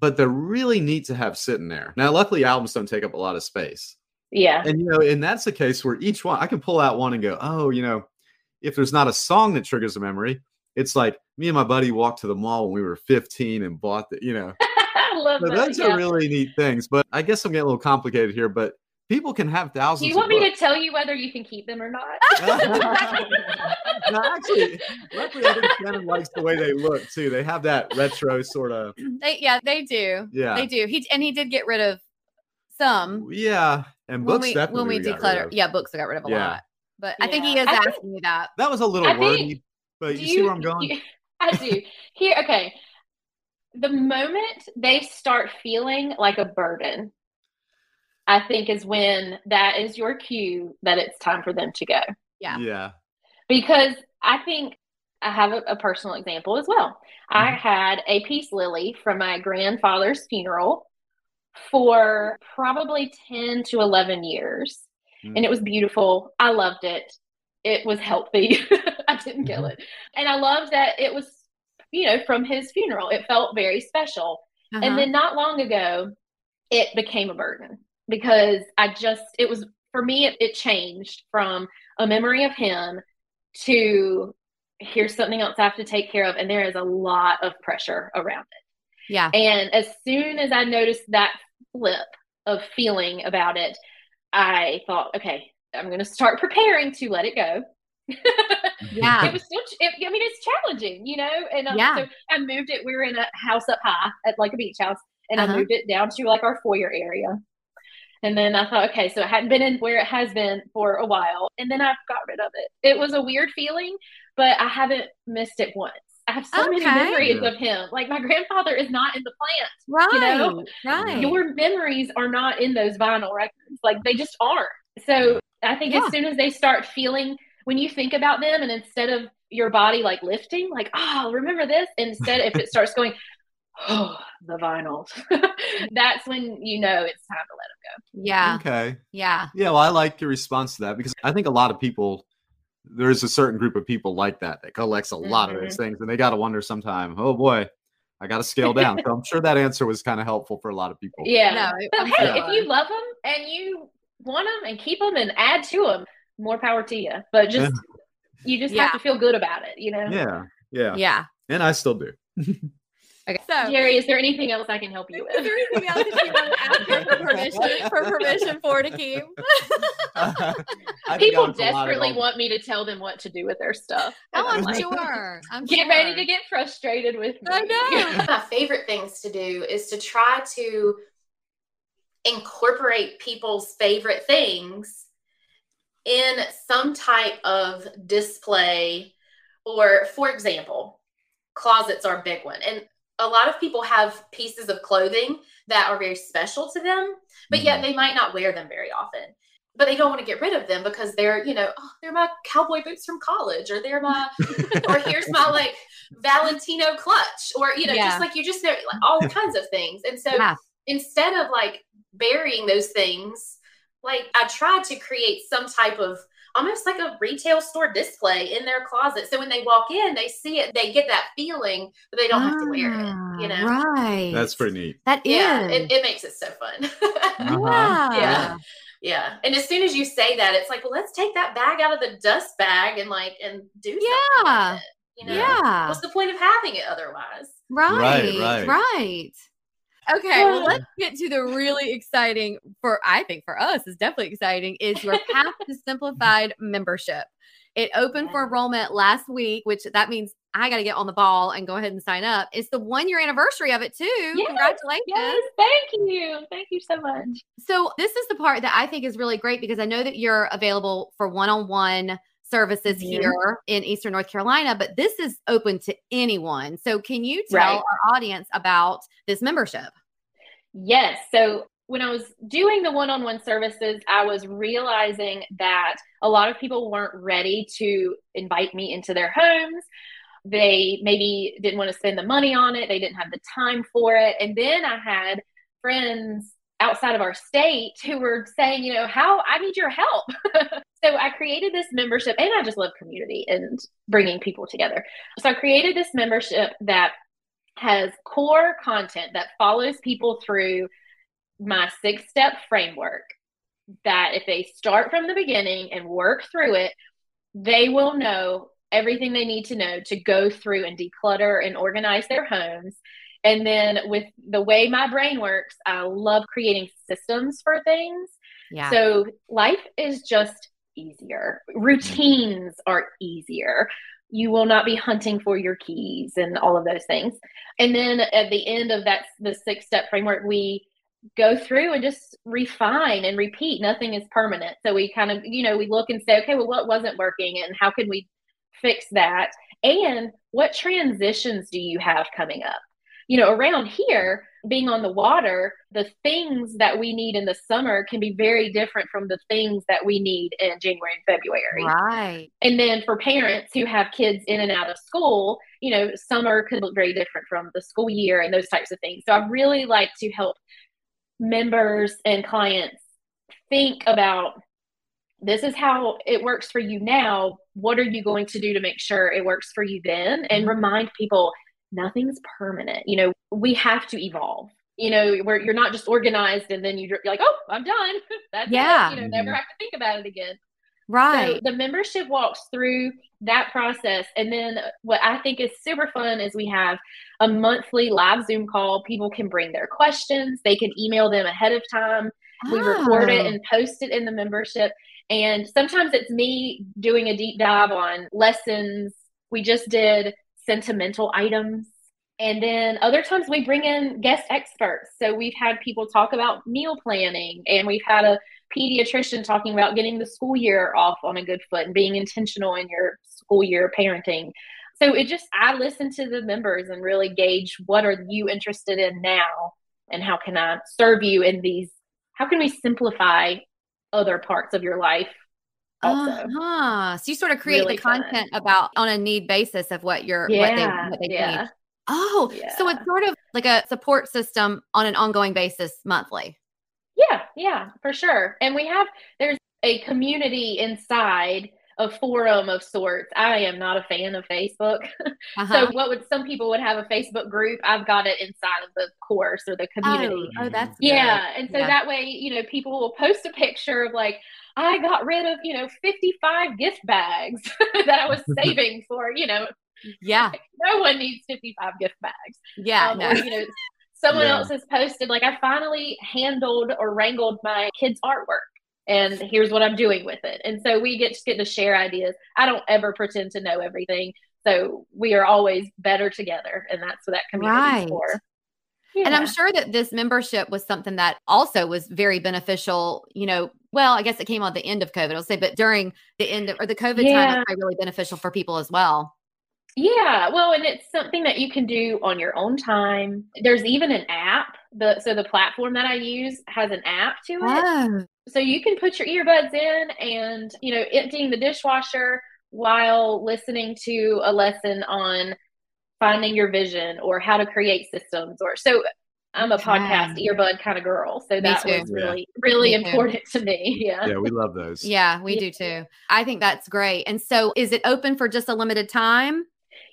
but they're really neat to have sitting there. Now, luckily albums don't take up a lot of space. Yeah. And, and that's the case where each one, I can pull out one and go, oh, if there's not a song that triggers a memory, it's like me and my buddy walked to the mall when we were 15 and bought the. I love that. Those are really neat things, but I guess I'm getting a little complicated here, but people can have thousands. Do you want me to tell you whether you can keep them or not? No, actually, luckily I think Shannon likes the way they look too. They have that retro sort of. They do. Yeah, they do. He did get rid of some. Yeah, and books when we declutter. Yeah, books I got rid of a lot. But I think he is asking you that. That was a little wordy, but you see where I'm going. I do. Here, okay. The moment they start feeling like a burden, I think is when that is your cue that it's time for them to go. Yeah. Yeah. Because I think I have a personal example as well. Mm-hmm. I had a peace lily from my grandfather's funeral for probably 10 to 11 years. Mm-hmm. And it was beautiful. I loved it. It was healthy. I didn't kill it. And I loved that it was, from his funeral. It felt very special. Uh-huh. And then not long ago, it became a burden. Because it changed from a memory of him to here's something else I have to take care of. And there is a lot of pressure around it. Yeah. And as soon as I noticed that flip of feeling about it, I thought, okay, I'm going to start preparing to let it go. Yeah. It was still, it's challenging, and so I moved it. We were in a house up high at like a beach house and I moved it down to like our foyer area. And then I thought, okay, so it hadn't been in where it has been for a while. And then I've got rid of it. It was a weird feeling, but I haven't missed it once. I have so many memories of him. Like my grandfather is not in the plant. Right. Right. Your memories are not in those vinyl records. Like they just aren't. So I think as soon as they start feeling, when you think about them and instead of your body like lifting, like, oh, remember this? Instead, if it starts going, oh, the vinyls. That's when it's time to let them go. Yeah. Okay. Yeah. Yeah. Well, I like your response to that because I think a lot of people, there is a certain group of people like that collects a lot of those things and they got to wonder sometime, oh boy, I got to scale down. So I'm sure that answer was kind of helpful for a lot of people. Yeah. But hey, if you love them and you want them and keep them and add to them, more power to you. But just, you just have to feel good about it, Yeah. Yeah. Yeah. And I still do. Okay. So, Jerry, is there anything else I can help you with? Is there anything else that you want to ask permission for to keep. People desperately want me to tell them what to do with their stuff. Oh, I'm like, sure. Get ready to get frustrated with me. I know. One of my favorite things to do is to try to incorporate people's favorite things in some type of display. Or, for example, closets are a big one. And a lot of people have pieces of clothing that are very special to them, but yet they might not wear them very often. But they don't want to get rid of them because they're, you know, oh, they're my cowboy boots from college, or they're my, or here's my like Valentino clutch, or, you know, just like you just know, like, all kinds of things. And so instead of like burying those things, like I tried to create some type of almost like a retail store display in their closet. So when they walk in, they see it, they get that feeling, but they don't have to wear it, you know? Right. That's pretty neat. That is. Yeah, it makes it so fun. Wow. Yeah. Yeah. And as soon as you say that, it's like, well, let's take that bag out of the dust bag and like, and do something with it, you know? Yeah. What's the point of having it otherwise? Right. Okay, well, let's get to the really exciting, for us, it's definitely exciting, is your Path to Simplified membership. It opened for enrollment last week, which that means I got to get on the ball and go ahead and sign up. It's the 1 year anniversary of it too. Yes, congratulations. Yes, thank you. Thank you so much. So this is the part that I think is really great because I know that you're available for one-on-one services here in Eastern North Carolina, but this is open to anyone. So can you tell our audience about this membership? Yes. So when I was doing the one-on-one services, I was realizing that a lot of people weren't ready to invite me into their homes. They maybe didn't want to spend the money on it. They didn't have the time for it. And then I had friends outside of our state who were saying, you know, how I need your help. So I created this membership, and I just love community and bringing people together. So I created this membership that has core content that follows people through my 6-step framework, that if they start from the beginning and work through it, they will know everything they need to know to go through and declutter and organize their homes. And then with the way my brain works, I love creating systems for things. Yeah. So life is just easier. Routines are easier. You will not be hunting for your keys and all of those things. And then at the end of that, the 6-step framework, we go through and just refine and repeat. Nothing is permanent. So we kind of, you know, we look and say, okay, well, what wasn't working and how can we fix that? And what transitions do you have coming up? You know, around here, being on the water, the things that we need in the summer can be very different from the things that we need in January and February. Right. And then for parents who have kids in and out of school, you know, summer could look very different from the school year and those types of things. So I really like to help members and clients think about, this is how it works for you now. What are you going to do to make sure it works for you then? And remind people, nothing's permanent. You know, we have to evolve, you know, where you're not just organized and then you're like, oh, I'm done. That's it. You know, never have to think about it again. Right. So the membership walks through that process. And then what I think is super fun is we have a monthly live Zoom call. People can bring their questions. They can email them ahead of time. Oh. We record it and post it in the membership. And sometimes it's me doing a deep dive on lessons. We just did sentimental items. And then other times we bring in guest experts. So we've had people talk about meal planning, and we've had a pediatrician talking about getting the school year off on a good foot and being intentional in your school year parenting. So it just, I listen to the members and really gauge, what are you interested in now? And how can I serve you in these? How can we simplify other parts of your life? So you sort of create really the content about on a need basis of what you're what they need. Oh, yeah. So it's sort of like a support system on an ongoing basis monthly. Yeah, for sure. And there's a community inside, a forum of sorts. I am not a fan of Facebook. So some people would have a Facebook group. I've got it inside of the course or the community. Oh that's good. And so that way, you know, people will post a picture of like, I got rid of, you know, 55 gift bags that I was saving for, you know. Yeah. No one needs 55 gift bags. Yeah. Or, you know, Someone else has posted, like, I finally handled or wrangled my kids' artwork, and here's what I'm doing with it. And so we just get to share ideas. I don't ever pretend to know everything. So we are always better together. And that's what that community is for. Yeah. And I'm sure that this membership was something that also was very beneficial, you know, well, I guess it came on the end of COVID, I'll say, but during the end of, or the COVID time, it's really beneficial for people as well. Yeah. Well, and it's something that you can do on your own time. There's even an app. So the platform that I use has an app to it. Oh. So you can put your earbuds in and, you know, emptying the dishwasher while listening to a lesson on finding your vision or how to create systems. Or so I'm a podcast earbud kind of girl. So that was really important to me. Yeah. Yeah. We love those. Yeah, we do too. I think that's great. And so is it open for just a limited time?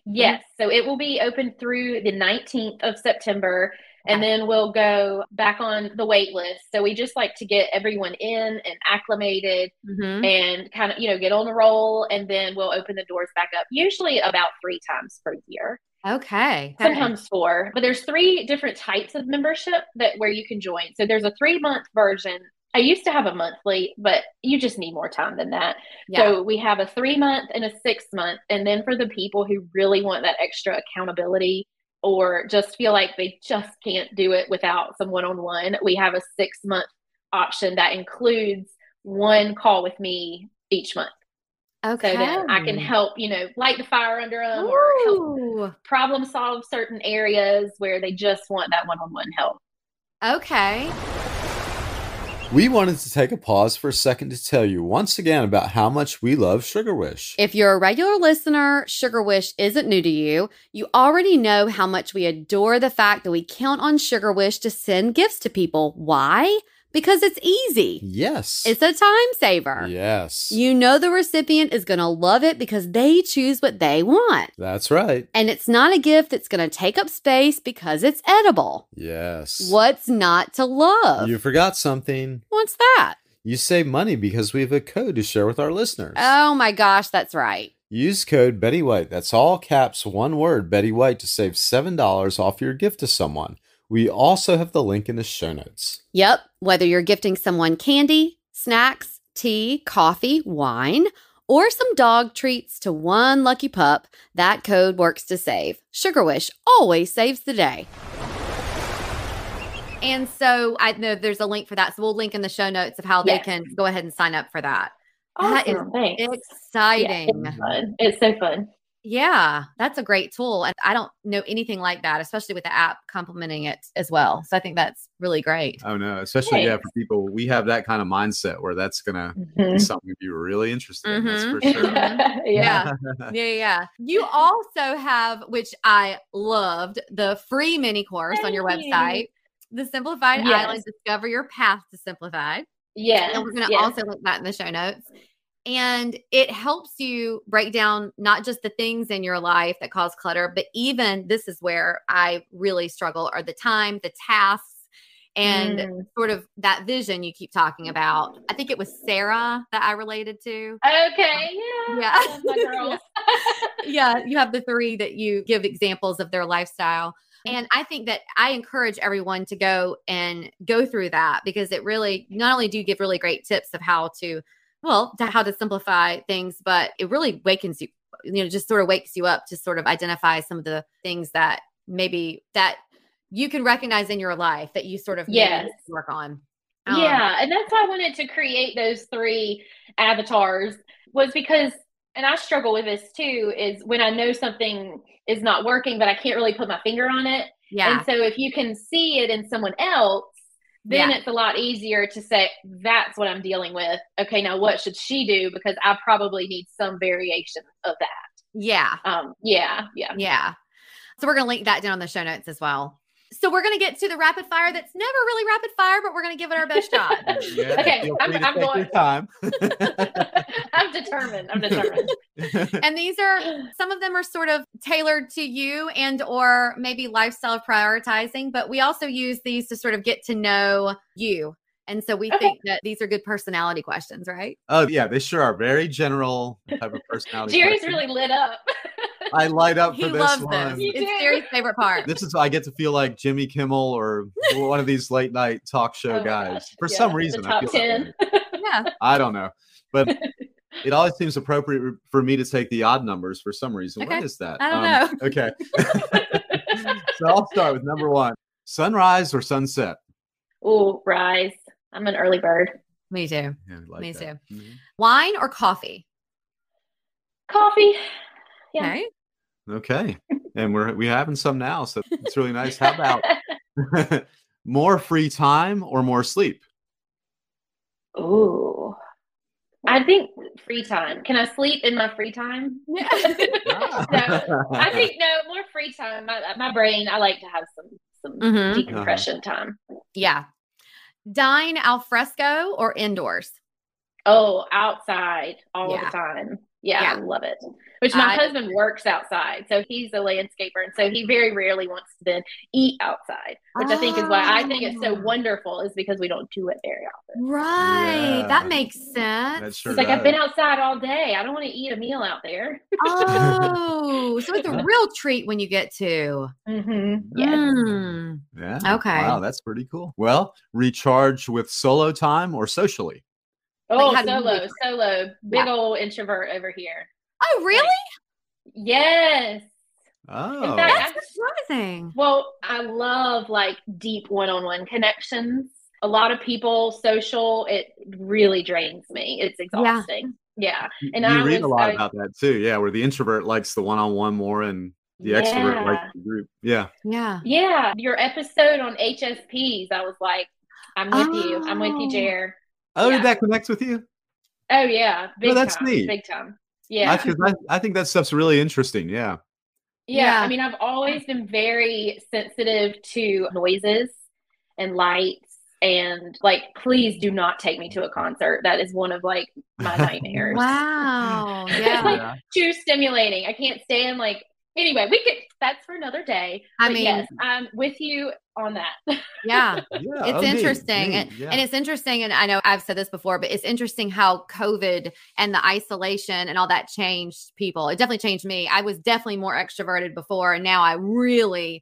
Yes. So it will be open through the 19th of September. And then we'll go back on the wait list. So we just like to get everyone in and acclimated and kind of, you know, get on the roll. And then we'll open the doors back up, usually about 3 times per year. Okay. Sometimes 4, but there's 3 different types of membership that where you can join. So there's a 3-month version. I used to have a monthly, but you just need more time than that. Yeah. So we have a 3-month and a 6-month. And then for the people who really want that extra accountability, or just feel like they just can't do it without some one-on-one, we have a 6-month option that includes 1 call with me each month. Okay. So that I can help, you know, light the fire under them or help problem solve certain areas where they just want that one-on-one help. Okay. We wanted to take a pause for a second to tell you once again about how much we love Sugarwish. If you're a regular listener, Sugarwish isn't new to you. You already know how much we adore the fact that we count on Sugarwish to send gifts to people. Why? Because it's easy. Yes. It's a time saver. Yes. You know the recipient is going to love it because they choose what they want. That's right. And it's not a gift that's going to take up space because it's edible. Yes. What's not to love? You forgot something. What's that? You save money because we have a code to share with our listeners. Oh my gosh, that's right. Use code Betty White. That's all caps, one word, Betty White, to save $7 off your gift to someone. We also have the link in the show notes. Yep. Whether you're gifting someone candy, snacks, tea, coffee, wine, or some dog treats to one lucky pup, that code works to save. Sugarwish always saves the day. And so I know there's a link for that. So we'll link in the show notes of how they can go ahead and sign up for that. Awesome. That is exciting. Yeah, it's fun. It's so fun. Yeah, that's a great tool. And I don't know anything like that, especially with the app complementing it as well. So I think that's really great. Oh, no, especially for people. We have that kind of mindset where that's going to be something you're really interested in. That's for sure. You also have, which I loved, the free mini course on your website, The Simplified Island, Discover Your Path to Simplified. Yeah. And we're going to also link that in the show notes. And it helps you break down not just the things in your life that cause clutter, but even this is where I really struggle are the time, the tasks, and sort of that vision you keep talking about. I think it was Sarah that I related to. Okay. Yeah. Yeah. I love my girls. You have the 3 that you give examples of their lifestyle. And I think that I encourage everyone to go through that because it really, not only do you give really great tips of how to simplify things, but it really wakens you, you know, just sort of wakes you up to sort of identify some of the things that maybe that you can recognize in your life that you sort of work on. And that's why I wanted to create those 3 avatars was because, and I struggle with this too, is when I know something is not working, but I can't really put my finger on it. Yeah. And so if you can see it in someone else, then it's a lot easier to say, that's what I'm dealing with. Okay, now what should she do? Because I probably need some variation of that. Yeah. So we're going to link that down in the show notes as well. So we're going to get to the rapid fire. That's never really rapid fire, but we're going to give it our best shot. Okay. I'm going. I'm determined. And these are, some of them are sort of tailored to you and or maybe lifestyle prioritizing, but we also use these to sort of get to know you. And so we think that these are good personality questions, right? Oh yeah. They sure are very general type of personality. Jerry's really lit up. I light up for this one. He loves this. It's Jerry's favorite part. This is, I get to feel like Jimmy Kimmel or one of these late night talk show guys. For some reason, I feel like I don't know. But it always seems appropriate for me to take the odd numbers for some reason. Okay. What is that? I don't know. Okay. So I'll start with number one. Sunrise or sunset? Oh, rise. I'm an early bird. Me too. Yeah, like me that. Too. Mm-hmm. Wine or coffee? Coffee. Yeah. Right. Okay. And we're having some now, so it's really nice. How about more free time or more sleep? Oh, I think free time. Can I sleep in my free time? Yeah. So, I think more free time. My brain. I like to have some mm-hmm. decompression time. Yeah. Dine al fresco or indoors? Oh, outside all the time. Yeah, I love it. Which my husband works outside, so he's a landscaper, and so he very rarely wants to then eat outside, which I think is why I think it's so wonderful, is because we don't do it very often. Right, that makes sense. That sure does. I've been outside all day. I don't want to eat a meal out there. Oh, so it's a real treat when you get to. Mm-hmm. Yes. Mm. Yeah. Okay. Wow, that's pretty cool. Well, recharge with solo time or socially? Oh, like solo. Big old introvert over here. Oh, really? Like, yes. Oh, in fact, that's surprising. Well, I love like deep one-on-one connections. A lot of people, social, it really drains me. It's exhausting. Yeah. And I read a lot about that too. Yeah. Where the introvert likes the one-on-one more and the extrovert likes the group. Yeah. Yeah. Yeah. Your episode on HSPs, I was like, I'm with you. I'm with you, Jer. Oh, did that connect with you? Oh, yeah. Big time. Yeah. I think that stuff's really interesting. Yeah. Yeah. I mean, I've always been very sensitive to noises and lights and like, please do not take me to a concert. That is one of like my nightmares. Wow. Yeah. It's like too stimulating. I can't stand like, anyway, that's for another day. Yes, I'm with you on that. It's interesting. And it's interesting. And I know I've said this before, but it's interesting how COVID and the isolation and all that changed people. It definitely changed me. I was definitely more extroverted before. And now I really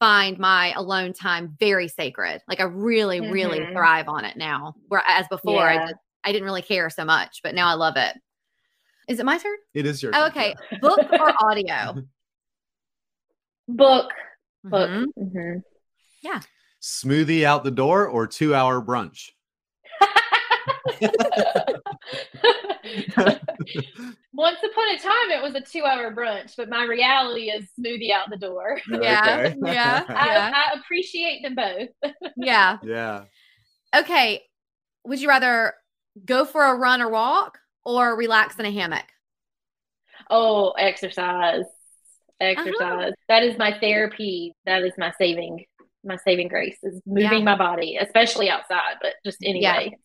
find my alone time very sacred. Like I really, really thrive on it now. Whereas before I didn't really care so much, but now I love it. Is it my turn? It is your turn. Okay. Book or audio? Book. Mm-hmm. Yeah. Smoothie out the door or 2-hour brunch? Once upon a time, it was a 2-hour brunch, but my reality is smoothie out the door. Yeah. Okay. Yeah. I appreciate them both. Yeah. Yeah. Okay. Would you rather go for a run or walk or relax in a hammock? Oh, exercise. That is my therapy. That is my saving grace, is moving my body, especially outside, but just anyway.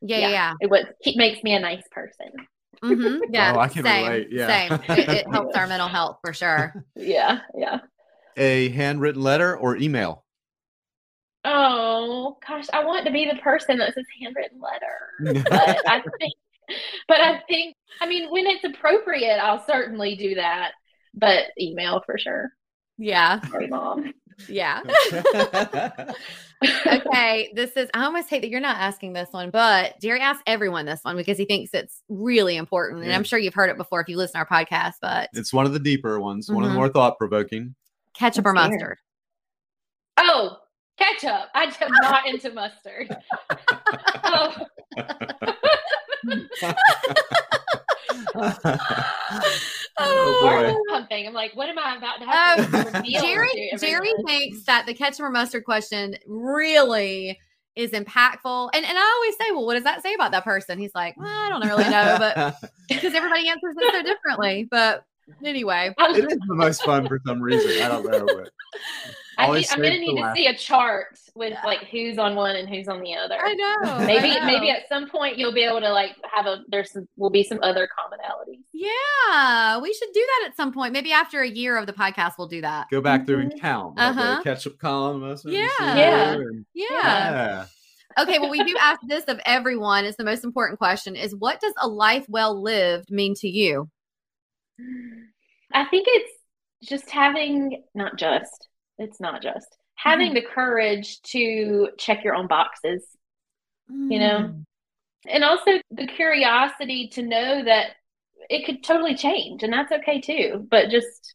Yeah. It makes me a nice person. Mm-hmm. Yeah. Oh, I can relate. Yeah. Same. It helps our mental health for sure. Yeah. Yeah. A handwritten letter or email? Oh gosh. I want to be the person that says handwritten letter, but I think, when it's appropriate, I'll certainly do that. But email for sure. Yeah. Sorry, Mom. Yeah. Okay. This is, I almost hate that you're not asking this one, but Jerry asks everyone this one because he thinks it's really important. And I'm sure you've heard it before if you listen to our podcast, but it's one of the deeper ones, one of the more thought provoking. Ketchup or mustard? Oh, ketchup. I am not into mustard. I'm like, what am I about to have? Jerry thinks that the ketchup or mustard question really is impactful. And I always say, well, what does that say about that person? He's like, well, I don't really know, but because everybody answers it so differly. But anyway, it is the most fun for some reason. I don't know. But I'm going to need to see a chart with like who's on one and who's on the other. I know. Maybe at some point you'll be able to like will be some other commonalities. Yeah. We should do that at some point. Maybe after a year of the podcast, we'll do that. Go back through and count. Like ketchup column. Yeah. Okay. Well, we do ask this of everyone. It's the most important question is, what does a life well lived mean to you? I think it's just having, not just, it's not just, having the courage to check your own boxes, you know, and also the curiosity to know that it could totally change, and that's okay too, but just,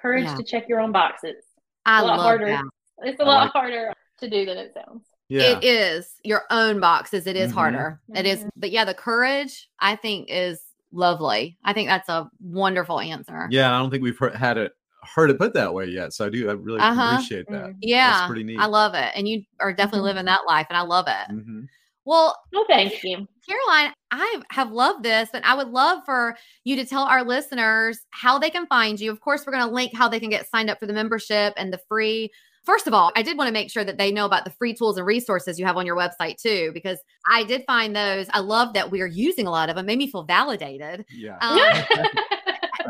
courage to check your own boxes. It's a lot harder. It's a lot harder to do than it sounds. Yeah. It is your own boxes. It is harder. It is. But yeah, the courage, I think, is lovely. I think that's a wonderful answer. Yeah. I don't think we've heard it put that way yet. So I really appreciate that. Yeah. That's pretty neat. I love it. And you are definitely living that life, and I love it. Well, thank you, Caroline. I have loved this, and I would love for you to tell our listeners how they can find you. Of course, we're going to link how they can get signed up for the membership and the free. First of all, I did want to make sure that they know about the free tools and resources you have on your website too, because I did find those. I love that we are using a lot of them. It made me feel validated. Yeah.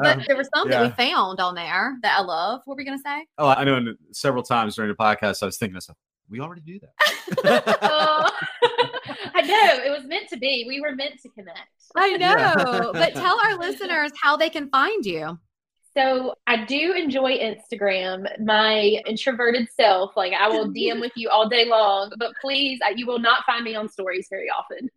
But there was some that we found on there that I love. What were we going to say? Oh, I know. And several times during the podcast, I was thinking to myself, we already do that. I know. It was meant to be. We were meant to connect. I know. Yeah. But tell our listeners how they can find you. So I do enjoy Instagram, my introverted self. Like, I will DM with you all day long, but please, you will not find me on stories very often.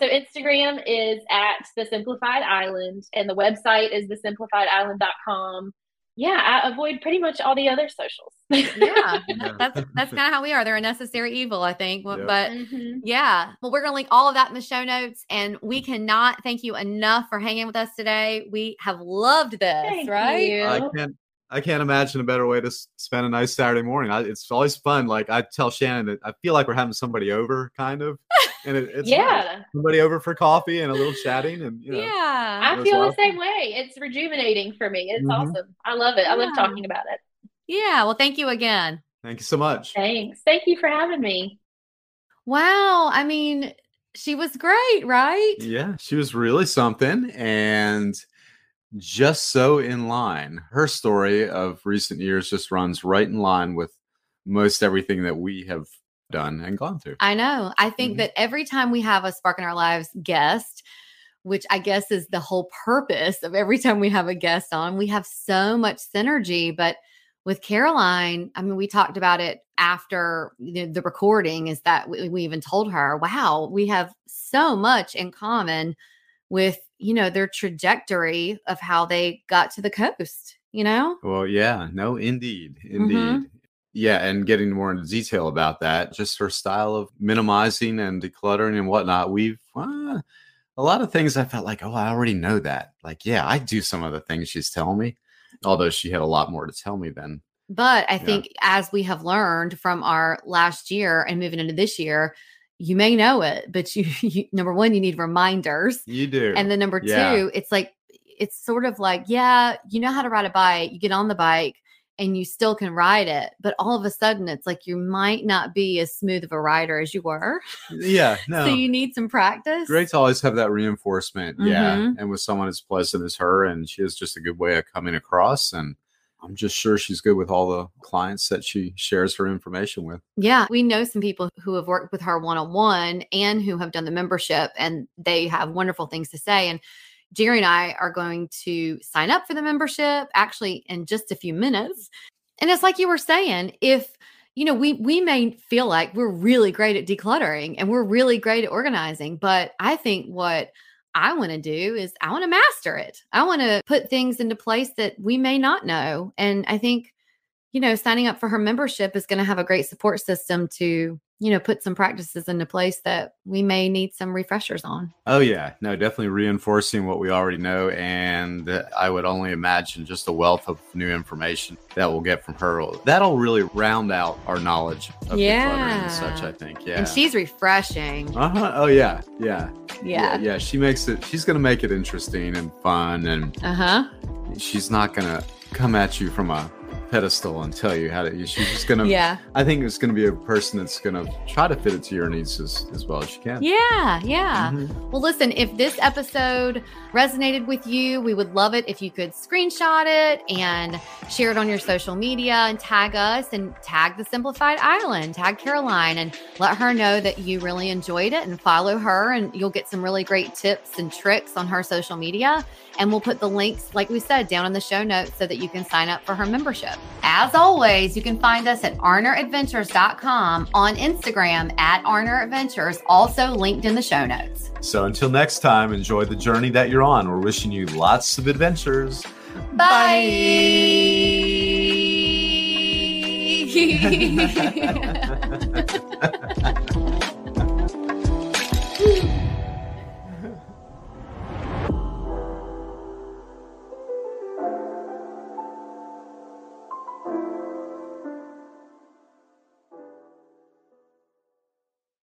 So Instagram is at The Simplified Island, and the website is thesimplifiedisland.com. Yeah, I avoid pretty much all the other socials. That's kind of how we are. They're a necessary evil, I think. Yep. But well, we're going to link all of that in the show notes. And we cannot thank you enough for hanging with us today. We have loved this, right? Thank you. I can't imagine a better way to spend a nice Saturday morning. It's always fun. Like, I tell Shannon that I feel like we're having somebody over, kind of. And it's nice. Somebody over for coffee and a little chatting, and you know, I feel the same way. It's rejuvenating for me. It's awesome. I love it. I love talking about it. Yeah. Well, thank you again. Thank you so much. Thanks. Thank you for having me. Wow. I mean, she was great, right? Yeah, she was really something, and just so in line. Her story of recent years just runs right in line with most everything that we have done and gone through. I know. I think that every time we have a Spark in Our Lives guest, which I guess is the whole purpose of every time we have a guest on, we have so much synergy. But with Caroline, I mean, we talked about it after the recording, is that we even told her, wow, we have so much in common with, you know, their trajectory of how they got to the coast, you know? Well, yeah, no, indeed. Yeah, and getting more into detail about that, just her style of minimizing and decluttering and whatnot. We've a lot of things I felt like, oh, I already know that. Like, yeah, I do some of the things she's telling me, although she had a lot more to tell me then. But I think as we have learned from our last year and moving into this year, you may know it, but you number one, you need reminders. You do. And then number two, it's sort of like, you know how to ride a bike. You get on the bike and you still can ride it, but all of a sudden it's like, you might not be as smooth of a rider as you were. Yeah. No. So you need some practice. Great to always have that reinforcement. Yeah. And with someone as pleasant as her, and she has just a good way of coming across, and I'm just sure she's good with all the clients that she shares her information with. Yeah. We know some people who have worked with her one-on-one and who have done the membership, and they have wonderful things to say. And Jerry and I are going to sign up for the membership actually in just a few minutes. And it's like you were saying, if, you know, we may feel like we're really great at decluttering and we're really great at organizing, but I think what I want to do is I want to master it. I want to put things into place that we may not know. And I think, you know, signing up for her membership is going to have a great support system to, you know, put some practices into place that we may need some refreshers on. Oh, yeah. No, definitely reinforcing what we already know. And I would only imagine just the wealth of new information that we'll get from her. That'll really round out our knowledge of decluttering and such, I think. Yeah. And she's refreshing. Oh, yeah. Yeah. She makes it, she's going to make it interesting and fun. And she's not going to come at you from a pedestal and tell you how to, she's just going to, I think it's going to be a person that's going to try to fit it to your needs as well as you can. Yeah. Mm-hmm. Well, listen, if this episode resonated with you, we would love it if you could screenshot it and share it on your social media and tag us and tag The Simplified Island, tag Caroline, and let her know that you really enjoyed it, and follow her, and you'll get some really great tips and tricks on her social media. And we'll put the links, like we said, down in the show notes so that you can sign up for her membership. As always, you can find us at arneradventures.com, on Instagram at arneradventures, also linked in the show notes. So until next time, enjoy the journey that you're on. We're wishing you lots of adventures. Bye.